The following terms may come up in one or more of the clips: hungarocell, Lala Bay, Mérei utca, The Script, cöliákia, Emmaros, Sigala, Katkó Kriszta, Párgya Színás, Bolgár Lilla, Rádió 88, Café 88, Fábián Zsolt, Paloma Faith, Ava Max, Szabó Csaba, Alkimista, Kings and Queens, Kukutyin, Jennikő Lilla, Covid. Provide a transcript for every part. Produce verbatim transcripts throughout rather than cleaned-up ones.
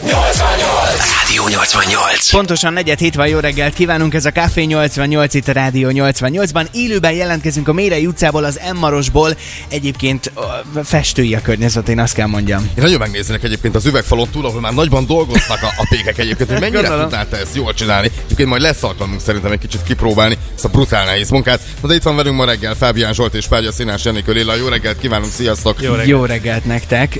Rádió nyolcvannyolc. Pontosan negyed hét van, jó reggelt kívánunk, ez a Café nyolcvannyolc, itt a Rádió nyolcvannyolcban. Élőben jelentkezünk a Mérei utcából, az Emmarosból. Egyébként festői a környezet, én azt kell mondjam. Én nagyon megnéznének egyébként az üvegfalon túl, ahol már nagyban dolgoznak a, a pékek egyébként, hogy mennyire tudnál te ezt jól csinálni. Egyébként majd lesz alkalmunk szerintem egy kicsit kipróbálni ezt a brutál nehéz munkát. Na de itt van velünk ma reggel Fábián Zsolt és Párgya Színás, Jennikő Lilla. Jó reggelt kívánunk, sziasztok! Jó reggelt, jó reggelt nektek!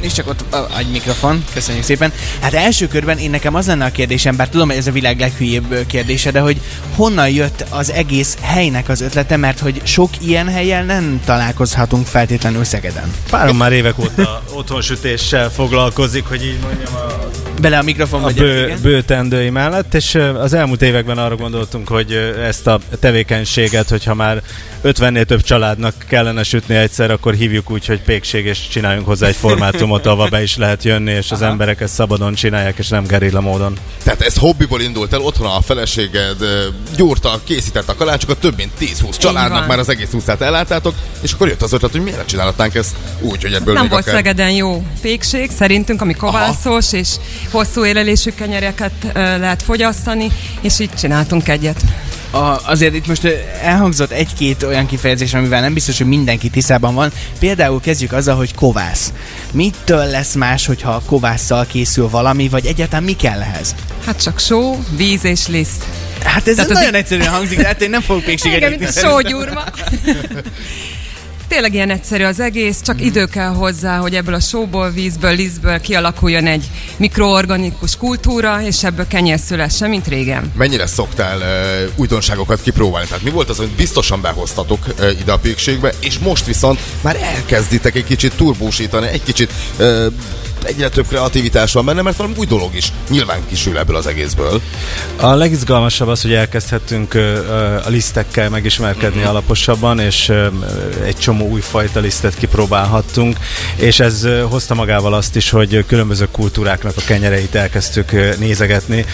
És csak ott egy mikrofon, köszönjük szépen. Hát első körben én nekem az lenne a kérdésem, bár tudom, hogy ez a világ leghülyébb kérdése, de hogy honnan jött az egész helynek az ötlete, mert hogy sok ilyen helyen nem találkozhatunk feltétlenül Szegeden. Párom már évek óta otthonsütéssel foglalkozik, hogy így mondjam a... Bele a mikrofonba bő, bőtendői mellett, és az elmúlt években arra gondoltunk, hogy ezt a tevékenységet, hogyha már ötvennél több családnak kellene sütni egyszer, akkor hívjuk úgy, hogy pékség, és csináljunk hozzá egy formátumot, ahova be is lehet jönni, és az Aha. emberek ezt szabadon csinálják, és nem gerilla módon. Tehát ez hobbiból indult el, otthon a feleséged gyúrta, készített a kalácsokat, több mint tíz-húsz családnak már az egész utcát ellátátok, és akkor jött az ötlet, hogy miért csinálhatnánk ezt úgy, hogy ebből nem még volt akár... Szegeden jó pékség, szerintünk, ami kovászos, és hosszú élelésű kenyereket lehet fogyasztani, és így csináltunk egyet. A, azért itt most elhangzott egy-két olyan kifejezés, amivel nem biztos, hogy mindenki tisztában van. Például kezdjük azzal, hogy kovász. Mitől lesz más, hogyha kovásszal készül valami, vagy egyáltalán mi kell ehhez? Hát csak só, víz és liszt. Hát ez nagyon az... egyszerűen hangzik, de hát én nem fogok pékséget. Igen, mint a sógyúrma. Tényleg ilyen egyszerű az egész, csak mm-hmm. idő kell hozzá, hogy ebből a sóból, vízből, lisztből kialakuljon egy mikroorganikus kultúra, és ebből kenyér szülesse, mint régen. Mennyire szoktál uh, újdonságokat kipróbálni? Tehát mi volt az, hogy biztosan behoztatok uh, ide a pékségbe, és most viszont már elkezditek egy kicsit turbósítani, egy kicsit... Uh, egyre több kreativitás van benne, mert valami új dolog is nyilván kisül ebből az egészből. A legizgalmasabb az, hogy elkezdhettünk a lisztekkel megismerkedni mm-hmm. alaposabban, és egy csomó újfajta lisztet kipróbálhattunk, és ez hozta magával azt is, hogy különböző kultúráknak a kenyereit elkezdtük nézegetni.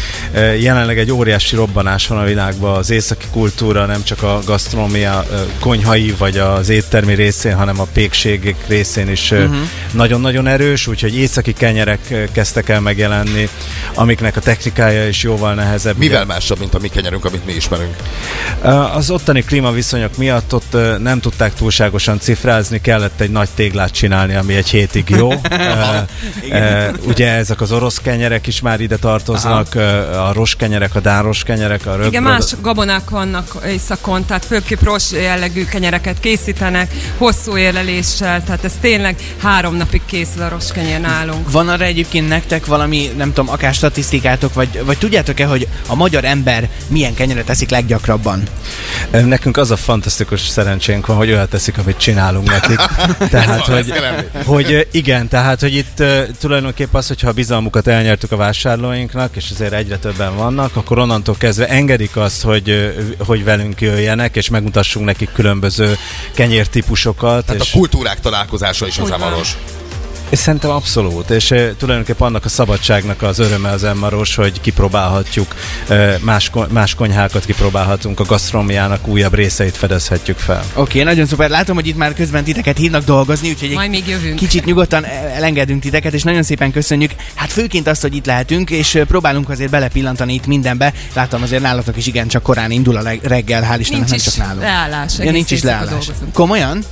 Jelenleg egy óriási robbanás van a világban, az északi kultúra nem csak a gasztronómia konyhai vagy az éttermi részén, hanem a pékségek részén is mm-hmm. nagyon-nagyon erős, úgyhogy északi aki kenyerek kezdtek el megjelenni, amiknek a technikája is jóval nehezebb. Mivel ugye... másabb, mint a mi kenyerünk, amit mi ismerünk? Az ottani klímaviszonyok miatt ott nem tudták túlságosan cifrázni, kellett egy nagy téglát csinálni, ami egy hétig jó. e, e, ugye ezek az orosz kenyerek is már ide tartoznak, Aha. a roskenyerek, a dán roskenyerek, a röbrod... Igen, más gabonák vannak északon, tehát főképp rossz jellegű kenyereket készítenek, hosszú éleléssel, tehát ez tényleg három napig készül a roskenyer nálunk. Van arra egyébként nektek valami, nem tudom, akár statisztikátok, vagy, vagy tudjátok-e, hogy a magyar ember milyen kenyeret eszik leggyakrabban? Nekünk az a fantasztikus szerencsénk van, hogy olyat eszik, amit csinálunk nekik. Tehát, hogy, hogy igen, tehát, hogy itt tulajdonképpen az, hogyha a bizalmukat elnyertük a vásárlóinknak, és azért egyre többen vannak, akkor onnantól kezdve engedik azt, hogy, hogy velünk jöjjenek, és megmutassunk nekik különböző kenyértípusokat. Tehát és... a kultúrák találkozása is az Emmaros. És szerintem abszolút, és e, tulajdonképpen annak a szabadságnak az öröme az Emmaros, hogy kipróbálhatjuk, e, más, más konyhákat kipróbálhatunk, a gasztronómiának újabb részeit fedezhetjük fel. Oké, okay, nagyon szuper. Látom, hogy itt már közben titeket hívnak dolgozni, úgyhogy majd még jövünk. Kicsit nyugodtan elengedünk titeket, és nagyon szépen köszönjük. Hát főként azt, hogy itt lehetünk, és próbálunk azért belepillantani itt mindenbe. Látom, azért nálatok is igen, csak korán indul a reggel, hál' Istennek, nem csak nálunk. Leállás, ja, nincs is leállás. Komolyan?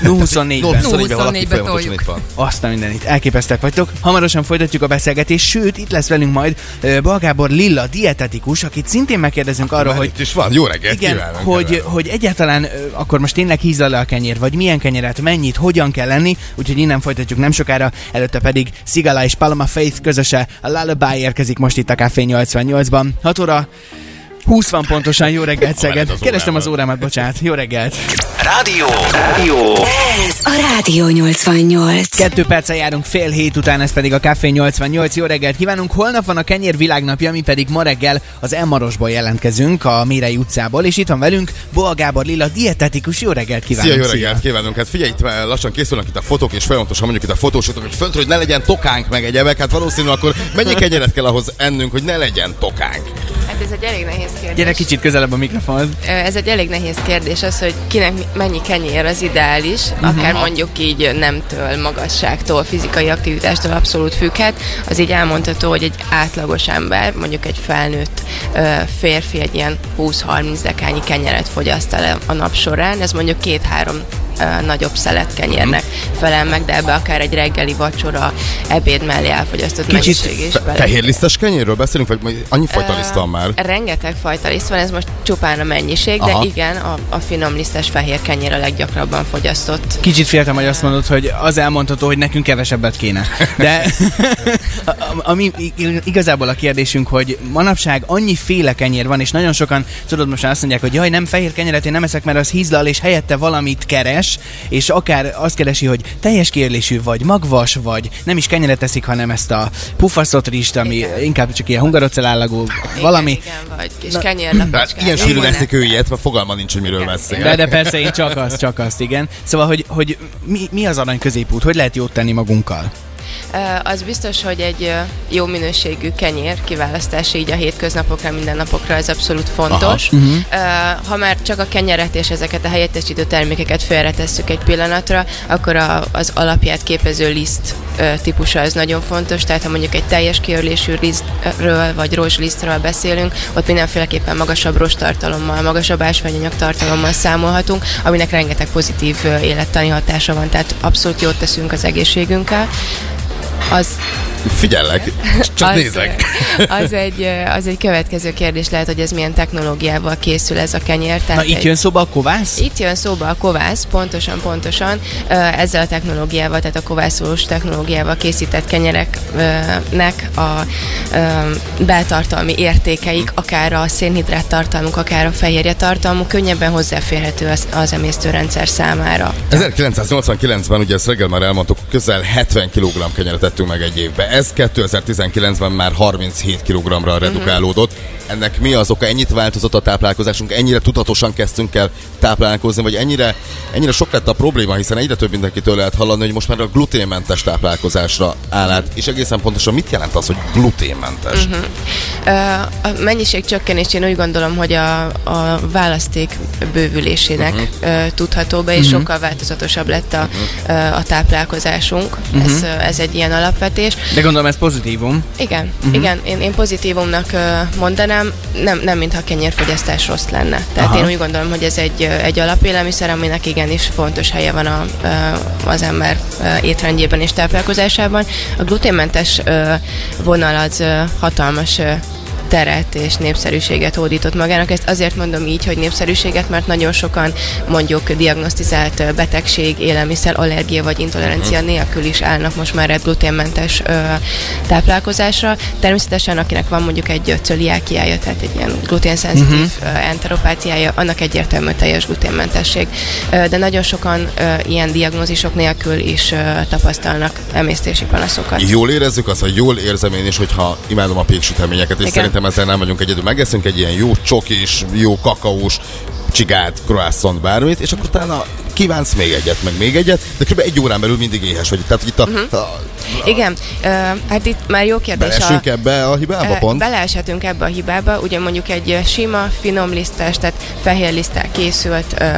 nulla huszonnégyben toljuk. Aztán itt elképesztek vagytok. Hamarosan folytatjuk a beszélgetést, sőt, itt lesz velünk majd uh, Bolgár Lilla, dietetikus, akit szintén megkérdezünk arról, hogy... is van, jó reggelt, igen, kívánok, hogy, kívánok. Hogy egyáltalán uh, akkor most tényleg hízza le a kenyér, vagy milyen kenyeret, mennyit, hogyan kell lenni, úgyhogy innen folytatjuk nem sokára, előtte pedig Sigala és Paloma Faith közöse, a Lala Bay érkezik most itt a Café nyolcvannyolcban. hat óra húsz van pontosan, jó reggelt Szeged. Az Kerestem az órámat, bocsánat. Jó reggelt. Rádió. Rádió. Ez a Rádió nyolcvannyolc. Kettő perccel járunk fél hét után, ez pedig a Café nyolcvannyolc. Jó reggelt kívánunk. Holnap van a kenyér világnapja, mi pedig ma reggel az Emmarosból jelentkezünk, a Mérei utcából, és itt van velünk Bolgár Lilla, dietetikus. Jó reggelt kívánunk. Szia, jó reggelt kívánunk. Hát figyelj, itt lassan készülnek itt a fotók, és folyamatosan mondjuk itt a fotósoknak, hogy föntről, hogy ne legyen tokánk meg egyebek. Hát valószínűleg akkor mennyi kenyeret kell ahhoz ennünk, hogy ne legyen tokánk. Hát ez egy elég nehéz kérdés. Gyere kicsit közelebb a mikrofonhoz. Ez egy elég nehéz kérdés az, hogy kinek mennyi kenyér az ideális, uh-huh. akár mondjuk így nemtől, magasságtól, fizikai aktivitástól abszolút függhet. Az így elmondható, hogy egy átlagos ember, mondjuk egy felnőtt férfi egy ilyen húsz-harminc dekányi kenyeret fogyaszt el a nap során. Ez mondjuk két-három nagyobb szelet kenyérnek felel meg, de ebbe akár egy reggeli vacsora, ebéd mellé elfogyasztott kicsit mennyiség is bele. Fehérlisztes kenyérről beszélünk, vagy annyi fajta liszt van már? Rengeteg fajta liszt van, ez most csupán a mennyiség, aha. de igen, a, a finom lisztes fehér kenyér a leggyakrabban fogyasztott. Kicsit féltem, hogy azt mondod, hogy az elmondható, hogy nekünk kevesebbet kéne. De ami igazából a kérdésünk, hogy manapság annyi féle kenyér van, és nagyon sokan, tudod, most azt mondják, hogy jaj, nem fehér kenyeret én nem eszek, mert az hízlal, és helyette valamit keres, és akár azt keresi, hogy teljes kérlésű vagy, magvas vagy, nem is kenyeret eszik, hanem ezt a pufasztott rizst, ami igen. inkább csak ilyen hungarocellálagú valami. Igen, vagy kis kenyérlapocskát. Ilyen sűrűn eszik ő ilyet, mert fogalma nincs, hogy miről beszél. De, de persze, én csak azt, csak azt, igen. Szóval, hogy, hogy mi, mi az arany középút? Hogy lehet jót tenni magunkkal? Az biztos, hogy egy jó minőségű kenyér kiválasztása így a hétköznapokra, mindennapokra, ez abszolút fontos. Aha, uh-huh. Ha már csak a kenyeret és ezeket a helyettesítő termékeket félretesszük egy pillanatra, akkor a, az alapját képező liszt típusa az nagyon fontos, tehát ha mondjuk egy teljes kiörlésű lisztről vagy rózslisztről beszélünk, ott mindenféleképpen magasabb rozstartalommal, magasabb ásványanyag tartalommal számolhatunk, aminek rengeteg pozitív élettani hatása van, tehát abszolút jót teszünk az egészségünkkel. Az... Figyellek, csak az, nézek. Az egy, az egy következő kérdés lehet, hogy ez milyen technológiával készül ez a kenyér. Tehát Na itt egy, jön szóba a kovász? Itt jön szóba a kovász, pontosan, pontosan. Ezzel a technológiával, tehát a kovászolós technológiával készített kenyereknek a beltartalmi értékeik, akár a szénhidrát tartalmuk, akár a fehérje tartalmuk könnyebben hozzáférhető az, az emésztőrendszer számára. ezerkilencszáznyolcvankilencben, ugye ezt reggel már elmondtuk, közel hetven kilogramm kenyeret ettünk meg egy évben. Ez kétezer-tizenkilencben már harminchét kilogramra redukálódott. Uh-huh. Ennek mi az oka? Ennyit változott a táplálkozásunk? Ennyire tudatosan kezdtünk el táplálkozni? Vagy ennyire, ennyire sok lett a probléma, hiszen egyre több mindenkitől lehet hallani, hogy most már a gluténmentes táplálkozásra áll át. És egészen pontosan mit jelent az, hogy gluténmentes? Uh-huh. A mennyiség csökkenés, én úgy gondolom, hogy a, a választék bővülésének uh-huh. tudható be, és uh-huh. sokkal változatosabb lett a, uh-huh. a táplálkozásunk. Uh-huh. Ez, ez egy ilyen alapvetés. De gondolom, ez pozitívum. Igen, uh-huh. igen. Én, én pozitívumnak uh, mondanám, nem, nem mintha a kenyérfogyasztás rossz lenne. Tehát aha. én úgy gondolom, hogy ez egy, egy alapélelmiszer, aminek igenis fontos helye van a, az ember étrendjében és táplálkozásában. A gluténmentes uh, vonal az uh, hatalmas uh, teret és népszerűséget hódított magának. Ezt azért mondom így, hogy népszerűséget, mert nagyon sokan mondjuk diagnosztizált betegség, élelmiszer, allergia vagy intolerancia nélkül is állnak most már egy gluténmentes ö, táplálkozásra. Természetesen akinek van mondjuk egy cöliákiája, tehát egy ilyen gluténszenzitív uh-huh. enteropátiája, annak egyértelmű teljes gluténmentesség. De nagyon sokan ö, ilyen diagnózisok nélkül is ö, tapasztalnak emésztési panaszokat. Jól érezzük azt, hogy jól érzem én is, hogyha imádom a péksüteményeket, és igen. szerintem ezzel nem vagyunk egyedül, megeszünk egy ilyen jó csokis, jó kakaós csigát, croissant, bármit, és akkor utána kívánsz még egyet, meg még egyet, de kb. Egy órán belül mindig éhes vagy. Tehát itt a... Uh-huh. a, a igen, uh, hát itt már jó kérdés. Beleesünk a, ebbe a hibába, uh, pont? Beleeshetünk ebbe a hibába, ugye mondjuk egy sima, finom lisztes, tehát fehér liszttel készült, uh,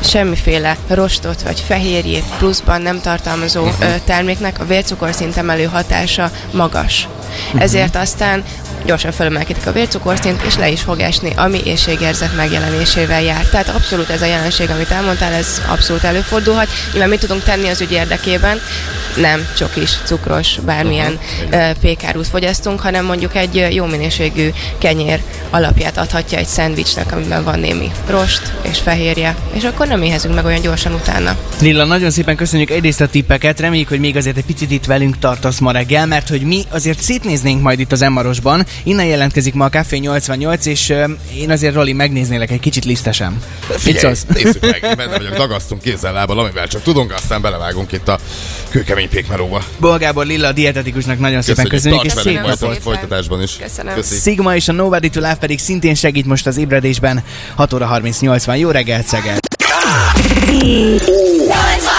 semmiféle rostot vagy fehérjét pluszban nem tartalmazó uh-huh. uh, terméknek a vércukorszint emelő hatása magas. Uh-huh. Ezért aztán gyorsan felemelkedik a vércukorszint, és le is fog esni, ami éhségérzet megjelenésével jár. Tehát abszolút ez a jelenség, amit elmondtál, ez abszolút előfordulhat. Nyilván mit tudunk tenni az ügy érdekében? Nem csokis, cukros, bármilyen uh-huh. pékárút fogyasztunk, hanem mondjuk egy jó minőségű kenyér alapját adhatja egy szendvicsnek, amiben van némi rost és fehérje, és akkor nem éhezünk meg olyan gyorsan utána. Lilla, nagyon szépen köszönjük egyrészt a tippeket, reméljük, hogy még azért egy picit itt velünk tartasz ma reggel, mert hogy mi azért szétnéznénk majd itt az Emmarosban. Innen jelentkezik ma a Café nyolcvannyolc, és euh, én azért, Roli, megnéznélek egy kicsit lisztesen. Figyelj, nézzük meg, benne vagyok, dagasztunk kézzel lábbal, amivel csak tudunk, aztán belevágunk itt a kőkemény pékmeróba. Bolgár Lilla, a dietetikusnak nagyon köszönjük, szépen köszönjük. Tarts velünk folytatásban is. Köszönöm. Sigma és a Nobody to Love pedig szintén segít most az ébredésben. hat óra harminc nyolcvan. Jó reggelt, Szeged! nyolcvannyolc!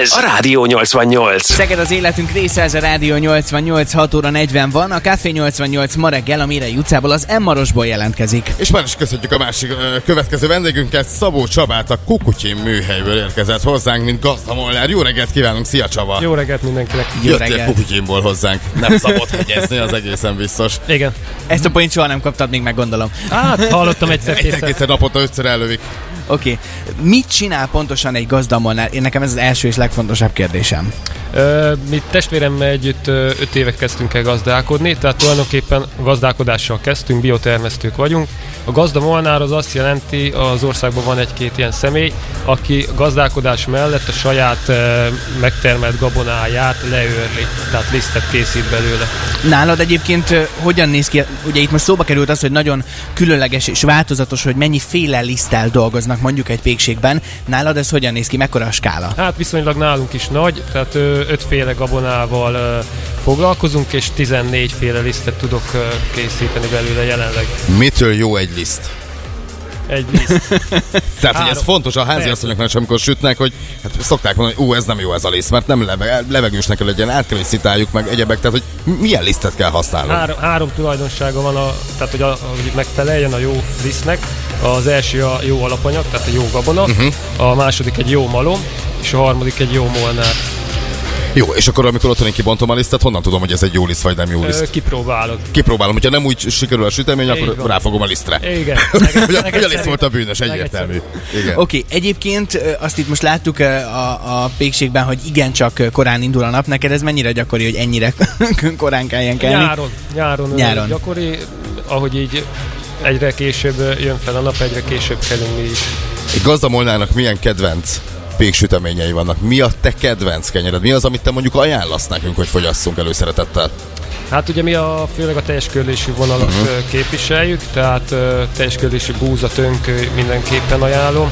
Ez a Rádió nyolcvannyolc. Szeged az életünk része, ez a Rádió nyolcvannyolc, hat óra negyven van. A Café nyolcvannyolc ma reggel a Mérei utcából, az Emmarosból jelentkezik. És már is köszöntjük a másik ö, következő vendégünket, Szabó Csabát, a Kukutyin műhelyből érkezett hozzánk, mint gazdamollár. Jó reggelt kívánunk, szia Csaba! Jó reggelt mindenkinek! Jó reggelt! Kukutyinból hozzánk, nem szabott hegyezni, az egészen biztos. Igen. Ezt a point soha nem kaptad még, meg gondolom. Hát, hallottam egyszer-kétszer. Egyszer naponta ötször elővik. Oké. Okay. Mit csinál pontosan egy gazdamollár? Én nekem ez az első és legfontosabb kérdésem. Ö, mi testvéremmel együtt öt éve kezdtünk el gazdálkodni, tehát tulajdonképpen gazdálkodással kezdtünk, biotermesztők vagyunk. A gazdamollár az azt jelenti, az országban van egy-két ilyen személy, aki gazdálkodás mellett a saját ö, megtermelt gabonáját leőrli, tehát lisztet készít belőle. Nálad egyébként ö, hogyan néz ki? Ugye itt most szóba került az, hogy nagyon különleges és változatos, hogy mennyiféle liszttel dolgoznak mondjuk egy pékségben. Nálad ez hogyan néz ki? Mekkora a skála? Hát viszonylag nálunk is nagy, tehát ötféle gabonával ö, foglalkozunk, és tizennégyféle lisztet tudok ö, készíteni belőle jelenleg. Mitől jó egy liszt? Egy liszt. Tehát, Három. hogy ez fontos a háziasszonyoknak is, amikor sütnek, hogy hát szokták mondani, hogy ú, ez nem jó ez a liszt, mert nem leve, levegősnek kell legyen, át kell, hogy szitáljuk meg egyebek, tehát, hogy milyen lisztet kell használnunk? Három, három tulajdonsága van, a, tehát, hogy, a, hogy megfeleljen a jó lisztnek. Az első a jó alapanyag, tehát a jó gabona, uh-huh. a második egy jó malom, és a harmadik egy jó molnár. Jó, és akkor amikor otthon én kibontom a lisztet, honnan tudom, hogy ez egy jó liszt vagy nem jó liszt? Ö, kipróbálod. Kipróbálom, hogyha nem úgy sikerül a sütemény, é, akkor van. ráfogom a lisztre. É, igen. Hogy a liszt volt a bűnös, egyértelmű. Oké, okay, egyébként azt itt most láttuk a, a pékségben, hogy igencsak korán indul a nap. Neked ez mennyire gyakori, hogy ennyire korán kelljen kelni? Nyáron. Nyáron. Nyáron. Gyakori, ahogy így egyre később jön fel a nap, egyre később kellünk mi is. Egy gazdamollárnak milyen kedvenc péksüteményei vannak? Mi a te kedvenc kenyered? Mi az, amit te mondjuk ajánlasz nekünk, hogy fogyasszunk előszeretettel? Hát ugye mi a, főleg a teljes körlésű vonalat uh-huh. képviseljük, tehát uh, teljes körlésű búza, tönköly mindenképpen ajánlom,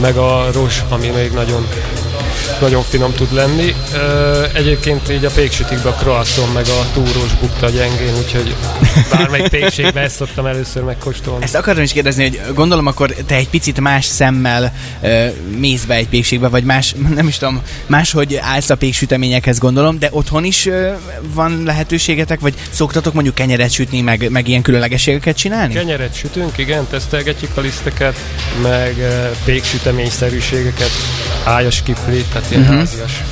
meg a rozs, ami még nagyon, nagyon finom tud lenni. Uh, egyébként így a péksütikbe a croissant, meg a túrós bukta gyengén, úgyhogy bármelyik pékségbe ezt szoktam először megkóstolni. Ezt akartam is kérdezni, hogy gondolom akkor te egy picit más szemmel uh, mész be egy pékségbe, vagy más, nem is tudom, máshogy állsz a péksüteményekhez gondolom, de otthon is uh, van lehetőségetek, vagy szoktatok mondjuk kenyeret sütni, meg, meg ilyen különlegességeket csinálni? Kenyeret sütünk, igen, tesztelgetjük a liszteket, meg péksüteményszerűségeket, ájas kifli, tehát ilyen uh-huh. házias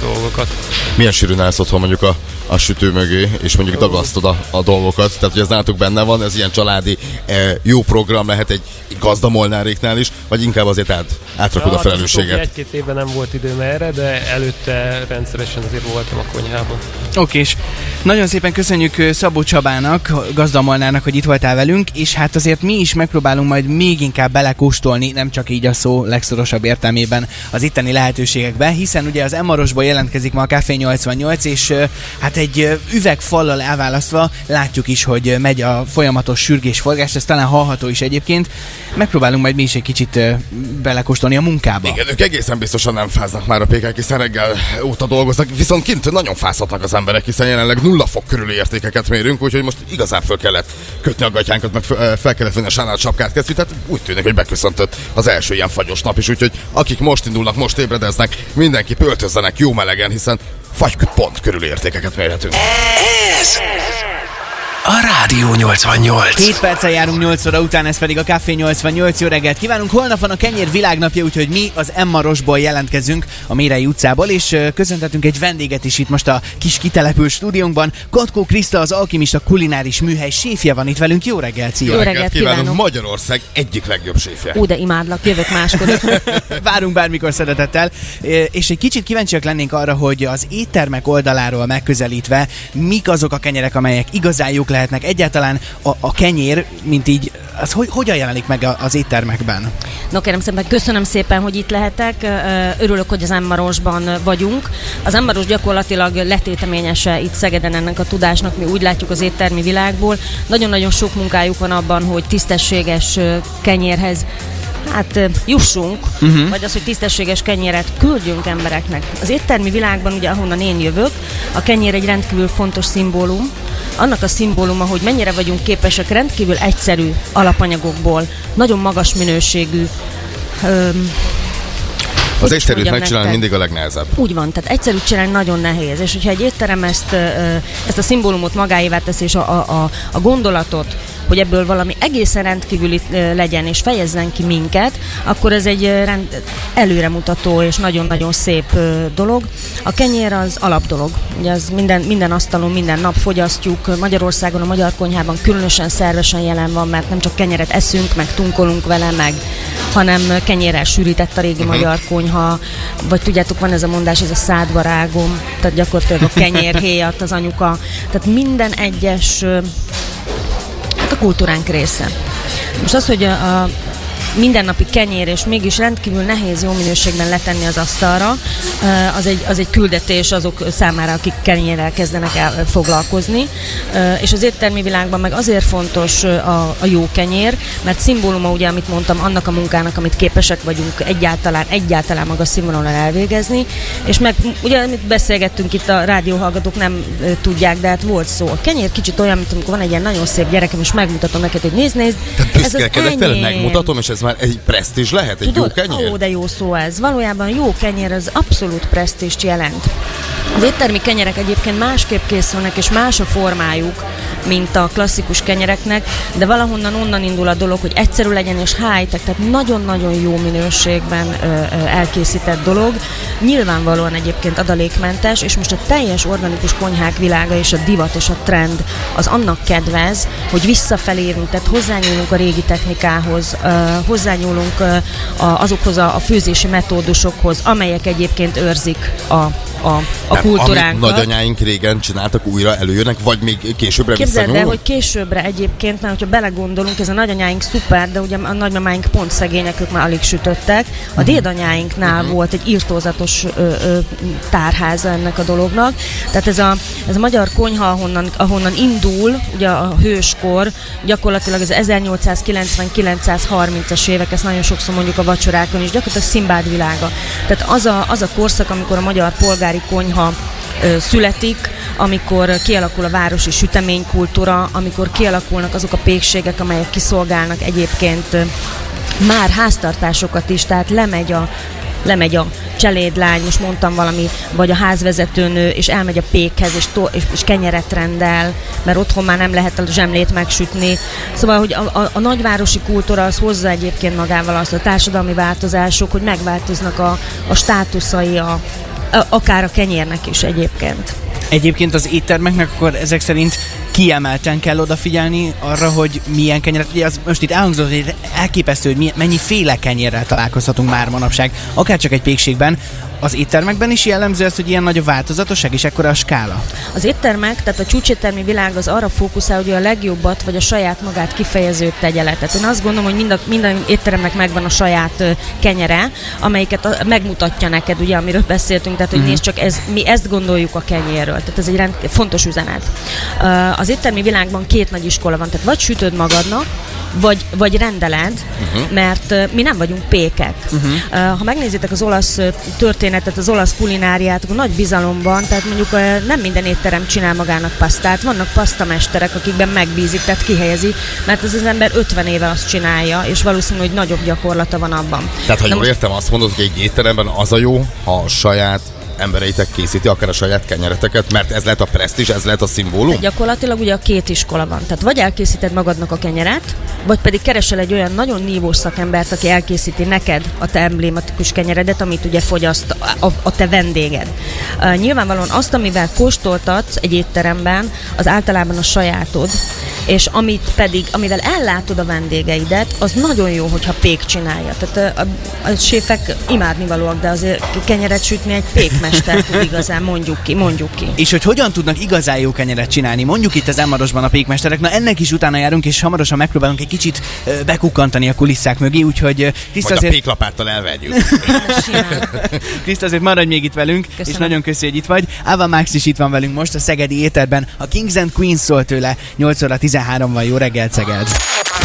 dolgokat. Milyen sűrűn állsz otthon mondjuk a, a sütő mögé, és mondjuk dagasztod a, a dolgokat, tehát hogy ez nálatok benne van, ez ilyen családi e, jó program lehet egy gazdamolláriknál is, vagy inkább azért át, átrakod ja, a felelősséget? Egy-két évben nem volt időm erre, de előtte rendszeresen azért voltam a konyhában. Oké, és nagyon szépen köszönjük Szabó Csabának, gazdamollárnak, hogy itt voltál velünk, és hát azért mi is megpróbálunk majd még inkább belekóstolni, nem csak így a szó legszorosabb értelmében az itteni lehetőségekben, hiszen ugye az Emmarosból jelentkezik ma a Café nyolcvannyolc, és hát egy üvegfallal elválasztva látjuk is, hogy megy a folyamatos sürgésforgás, ez talán hallható is egyébként. Megpróbálunk majd mi is egy kicsit belekóstolni a munkába. Igen, ők egészen biztosan nem fáznak már a pékek, hiszen reggel óta dolgoznak, viszont kint nagyon fázhatnak az emberek, hiszen jelenleg nulla fok körüli értékeket mérünk, úgyhogy most igazán föl kellett kötni a gatyánkat, meg fel kellett venni a sárnát sapkát kezdjük, tehát úgy tűnik, hogy beköszöntött az első ilyen fagyos nap is, úgyhogy akik most indulnak, most ébredeznek, mindenki öltözzenek jó melegen, hiszen fagy pont körüli értékeket mérhetünk. A Rádió nyolcvannyolc. hét perccel járunk nyolc óra után, ez pedig a Café nyolcvannyolc. Jó reggelt kívánunk! Holnap van a kenyér világnapja, úgyhogy mi az Emmarosból jelentkezünk, a Mérei utcából, és köszöntetünk egy vendéget is itt most a kis kitelepül stúdiónkban. Katkó Kriszta, az Alkimista kulináris műhely séfje van itt velünk. Jó reggelt, szia! Jó reggelt kívánunk! Magyarország egyik legjobb séfje. Ú, de imádlak, jövök máskor is. Várunk bármikor szeretettel. És egy kicsit kíváncsiak lennénk arra, hogy az éttermek oldaláról megközelítve, mik azok a kenyerek, amelyek igazán jók lehetnek. Egyáltalán a, a kenyér, mint így, az hogy, hogyan jelenik meg az éttermekben? No kérem szépen, köszönöm szépen, hogy itt lehetek. Örülök, hogy az Emmarosban vagyunk. Az Emmaros gyakorlatilag letéteményese itt Szegeden ennek a tudásnak, mi úgy látjuk az éttermi világból. Nagyon-nagyon sok munkájuk van abban, hogy tisztességes kenyérhez hát jussunk, uh-huh. vagy az, hogy tisztességes kenyéret küldjünk embereknek. Az éttermi világban, ugye ahonnan én jövök, a kenyér egy rendkívül fontos szimbólum. Annak a szimbóluma, hogy mennyire vagyunk képesek rendkívül egyszerű alapanyagokból, nagyon magas minőségű öm, Az egyszerűt megcsinálni mindig a legnehezebb. Úgy van, tehát egyszerűt csinálni nagyon nehéz. És hogyha egy étterem ezt, ezt a szimbólumot magáévá teszi, és a, a, a gondolatot, hogy ebből valami egészen rendkívüli legyen, és fejezzen ki minket, akkor ez egy rend, előremutató és nagyon-nagyon szép dolog. A kenyér az alapdolog. Ugye az minden, minden asztalon, minden nap fogyasztjuk. Magyarországon a magyar konyhában különösen szervesen jelen van, mert nem csak kenyeret eszünk, meg tunkolunk vele, meg, hanem kenyérrel sűrített a régi uh-huh. magyar konyha, vagy tudjátok, van ez a mondás, ez a szádba rágom, tehát gyakorlatilag a kenyérhéjat az anyuka. Tehát minden egyes hát a kultúránk része. Most az, hogy a, a mindennapi kenyér, és mégis rendkívül nehéz jó minőségben letenni az asztalra, az egy, az egy küldetés azok számára, akik kenyérrel kezdenek el foglalkozni. És az éttermi világban meg azért fontos a, a jó kenyér, mert szimbóluma, ugye, amit mondtam, annak a munkának, amit képesek vagyunk egyáltalán, egyáltalán magas színvonalon elvégezni. És meg, ugye, amit beszélgettünk itt, a rádióhallgatók nem tudják, de hát volt szó. A kenyér kicsit olyan, mint amikor van egy ilyen nagyon szép gyerekem, és megmutatom neked, hogy nézd, nézd. Büszkélkedek vele, megmutatom, és ez már egy presztízs lehet, egy tudod, jó kenyér? Ó, de jó szó ez. Valójában jó kenyér az abszolút presztízst jelent. Az éttermi kenyerek egyébként másképp készülnek, és más a formájuk, mint a klasszikus kenyereknek, de valahonnan onnan indul a dolog, hogy egyszerű legyen és high-tech, tehát nagyon-nagyon jó minőségben ö, ö, elkészített dolog. Nyilvánvalóan egyébként adalékmentes, és most a teljes organikus konyhák világa és a divat és a trend az annak kedvez, hogy visszafelérünk, tehát hozzányúlunk a régi technikához, ö, hozzányúlunk ö, a, azokhoz a, a főzési metódusokhoz, amelyek egyébként őrzik a a, a kultúránkat. Amit nagyanyáink régen csináltak, újra előjönnek, vagy még későbbre visszanyúlnak? Képzeld el, hogy későbbre egyébként, mert hogyha belegondolunk, ez a nagyanyáink szuper, de ugye a nagymamáink pont szegények, ők már alig sütöttek. A dédanyáinknál mm-hmm. volt egy irtózatos ö, ö, tárháza ennek a dolognak. Tehát ez a, ez a magyar konyha, ahonnan, ahonnan indul, ugye a hőskor, gyakorlatilag az ezernyolcszázkilencven-kilencszázharmincas évek, ezt nagyon sokszor mondjuk a vacsorákon is, gyakorlatilag Szimbád világa. Tehát az a, az a korszak, amikor a magyar polgár konyha ö, születik, amikor kialakul a városi süteménykultúra, amikor kialakulnak azok a pékségek, amelyek kiszolgálnak egyébként ö, már háztartásokat is, tehát lemegy a lemegy a cselédlány, most mondtam valami, vagy a házvezetőnő, és elmegy a pékhez, és, to- és, és kenyeret rendel, mert otthon már nem lehet a zsemlét megsütni. Szóval, hogy a, a, a nagyvárosi kultúra az hozza egyébként magával azt a társadalmi változások, hogy megváltoznak a, a státuszai a akár a kenyérnek is egyébként. Egyébként az éttermeknek akkor ezek szerint kiemelten kell odafigyelni arra, hogy milyen kenyeret, ugye az most itt elhangzott, hogy elképesztő, hogy mennyi féle kenyérrel találkozhatunk már manapság, akár csak egy pékségben. Az éttermekben is jellemző ez, hogy ilyen nagy a változatosság, és ekkora a skála? Az éttermek, tehát a csúcséttermi világ az arra fókuszál, hogy a legjobbat, vagy a saját magát kifejezőt tegye le. Tehát én azt gondolom, hogy mind a, minden étteremnek megvan a saját ö, kenyere, amelyiket a, megmutatja neked, ugye, amiről beszéltünk, tehát hogy uh-huh. nézd csak, ez, mi ezt gondoljuk a kenyérről. Tehát ez egy rend, fontos üzenet. Uh, az éttermi világban két nagy iskola van, tehát vagy sütöd magadnak, Vagy, vagy rendeled, uh-huh. mert uh, mi nem vagyunk pékek. Uh-huh. Uh, ha megnézitek az olasz történetet, az olasz kulináriát, akkor nagy bizalomban, tehát mondjuk uh, nem minden étterem csinál magának pasztát, vannak pasztamesterek, akikben megbízik, tehát kihelyezi, mert az, az ember ötven éve azt csinálja, és valószínű, hogy nagyobb gyakorlata van abban. Tehát, ha jól most... értem, azt mondod, hogy egy étteremben az a jó, ha a saját embereitek készíti, akár a saját kenyereteket, mert ez lehet a presztízs, ez lehet a szimbólum? Tehát gyakorlatilag ugye a két iskola van. Tehát vagy elkészíted magadnak a kenyeret, vagy pedig keresel egy olyan nagyon nívós szakembert, aki elkészíti neked a te emblématikus kenyeredet, amit ugye fogyaszt a, a te vendéged. Uh, nyilvánvalóan azt, amivel kóstoltatsz egy étteremben, az általában a sajátod, és amit pedig, amivel ellátod a vendégeidet, az nagyon jó, hogyha pék csinálja. Tehát a, a, a séfek imádnivalóak, de azért kenyeret sütni egy pék mester tud igazán, mondjuk ki, mondjuk ki. És hogy hogyan tudnak igazán jó kenyeret csinálni? Mondjuk itt az Emarosban a pékmesterek, na ennek is utána járunk, és hamarosan megpróbálunk egy kicsit bekukkantani a kulisszák mögé, úgyhogy Kriszta azért... a péklapáttal elverjük. Kriszta azért maradj még itt velünk, köszönöm. És nagyon köszi, hogy itt vagy. Ava Max is itt van velünk most a szegedi étterben. A Kings and Queens szól tőle, nyolc óra tizenhárom van, jó reggelt Szeged!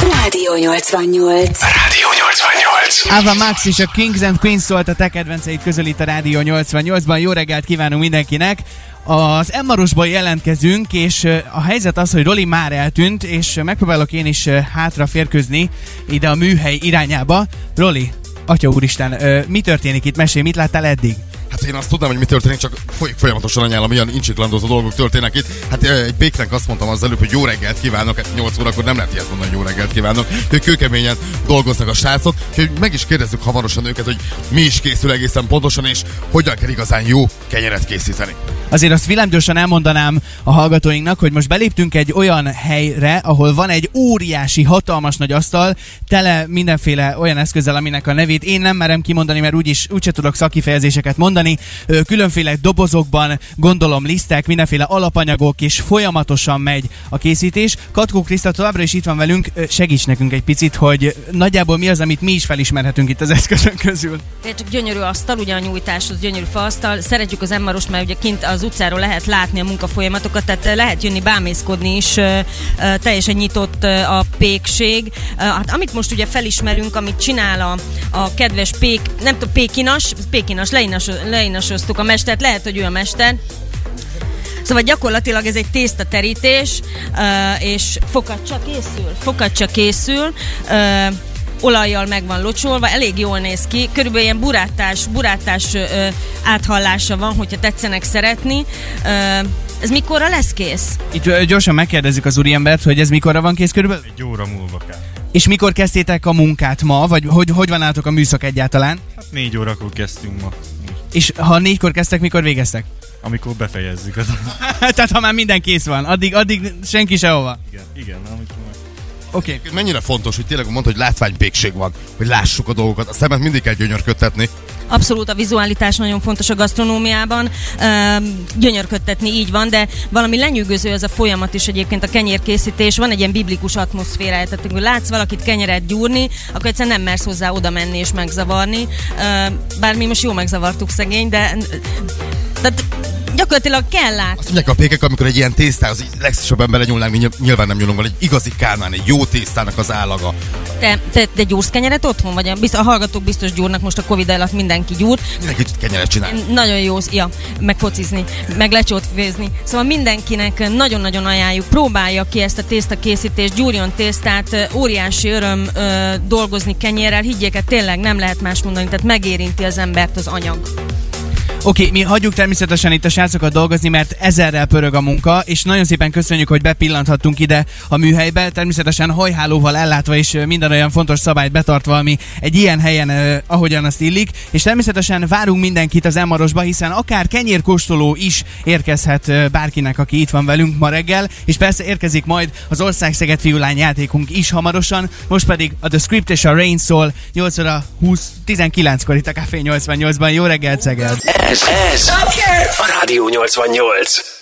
Rádió nyolcvannyolc. Rádió nyolcvannyolc. Ava Max is a Kings and Queens szólt a te kedvenceid közül itt a Rádió nyolcvannyolcban. Jó reggelt kívánunk mindenkinek! Az Emmarosból jelentkezünk, és a helyzet az, hogy Roli már eltűnt, és megpróbálok én is hátra férkőzni ide a műhely irányába. Roli, Atya úristen, ö, mi történik itt? Mesélj, mit láttál eddig? Hát én azt tudnám, hogy mi történik, csak folyamatosan anyállam, ilyen incsiklandozó dolgok történnek itt. Hát egy péknek azt mondtam az előbb, hogy jó reggelt kívánok, hát nyolc órakor nem lehet ilyet mondani, hogy jó reggelt kívánok. Ők kőkeményen dolgoznak a srácok, hogy meg is kérdezzük hamarosan őket, hogy mi is készül egészen pontosan, és hogyan kell igazán jó kenyeret készíteni. Azért azt villámgyorsan elmondanám a hallgatóinknak, hogy most beléptünk egy olyan helyre, ahol van egy óriási, hatalmas nagy asztal, tele mindenféle olyan eszközzel, aminek a nevét én nem merem kimondani, mert úgyis úgyse tudok szakifejezéseket mondani. Különféle dobozokban, gondolom lisztek, mindenféle alapanyagok, és folyamatosan megy a készítés. Katkó Kriszta továbbra is itt van velünk, segíts nekünk egy picit, hogy nagyjából mi az, amit mi is felismerhetünk itt az eszközök közül. Én csak gyönyörű asztal, ugye a nyújtás, az gyönyörű faasztal. Szeretjük az Emmaros, mert ugye kint az utcáról lehet látni a munkafolyamatokat, tehát lehet jönni bámészkodni is, teljesen nyitott a pékség. Hát amit most ugye felismerünk, amit csinál a, a kedves pék, nem tudom, pékinas, pékinas, leinas, leinasoztuk a mestert, lehet, hogy ő a mester. Szóval gyakorlatilag ez egy tésztaterítés, és fokacsa készül, fokacsa készül, olajjal meg van locsolva, elég jól néz ki, körülbelül ilyen burátás, burátás ö, áthallása van, hogyha tetszenek szeretni. Ö, ez mikorra lesz kész? Itt ö, gyorsan megkérdezzük az úriembert, hogy ez mikorra van kész körülbelül? Egy óra múlva kell. És mikor kezdtétek a munkát ma, vagy hogy, hogy van állatok a műszak egyáltalán? Hát négy órakor kezdtünk ma. És ha négykor kezdtek, mikor végeztek? Amikor befejezzük az. Tehát ha már minden kész van, addig, addig senki sehova. Igen, igen, amikor Okay. Mennyire fontos, hogy tényleg mondta, hogy látványbékség van, hogy lássuk a dolgokat, a szemet mindig kell gyönyörködtetni. Abszolút, a vizualitás nagyon fontos a gasztronómiában, Üm, gyönyörködtetni, így van, de valami lenyűgöző ez a folyamat is egyébként, a kenyérkészítés, van egy ilyen biblikus atmoszférája, tehát amikor látsz valakit kenyeret gyúrni, akkor egyszerűen nem mersz hozzá oda menni és megzavarni, Üm, bár mi most jó megzavartuk szegény, de... de... gyakorlatilag kell látni. Azt mondják a pékek, amikor egy ilyen tésztához legszebben belenyúlnánk, mi nyilván nem nyúlunk, van egy igazi kálmán, egy jó tésztának az állaga. Te, te, te gyúrsz kenyeret otthon? Vagy a, biztos, a hallgatók biztos gyúrnak, most a Covid alatt mindenki gyúr. Mindenki kenyeret csinál. Nagyon jó, ja, meg focizni, meg lecsót főzni. Szóval mindenkinek nagyon-nagyon ajánljuk, próbálja ki ezt a tésztakészítést, gyúrjon tésztát, óriási öröm ö, dolgozni kenyérrel, higgyék el, tényleg nem lehet más mondani, tehát megérinti az embert az anyag. Oké, okay, mi hagyjuk természetesen itt a srácokat dolgozni, mert ezerrel pörög a munka, és nagyon szépen köszönjük, hogy bepillanthattunk ide a műhelybe, természetesen hajhálóval ellátva és minden olyan fontos szabályt betartva, ami egy ilyen helyen eh, ahogyan azt illik, és természetesen várunk mindenkit az Emmarosba, hiszen akár kenyérkóstoló is érkezhet eh, bárkinek, aki itt van velünk ma reggel, és persze érkezik majd az Ország-Szeged fiúlány játékunk is hamarosan, most pedig a The Script és a Rain Soul nyolc óra húsz tizenkilenckor itt a Café nyolcvannyolcban. Jó reggelt, Szeged! Ez, ez a Rádió nyolcvannyolc.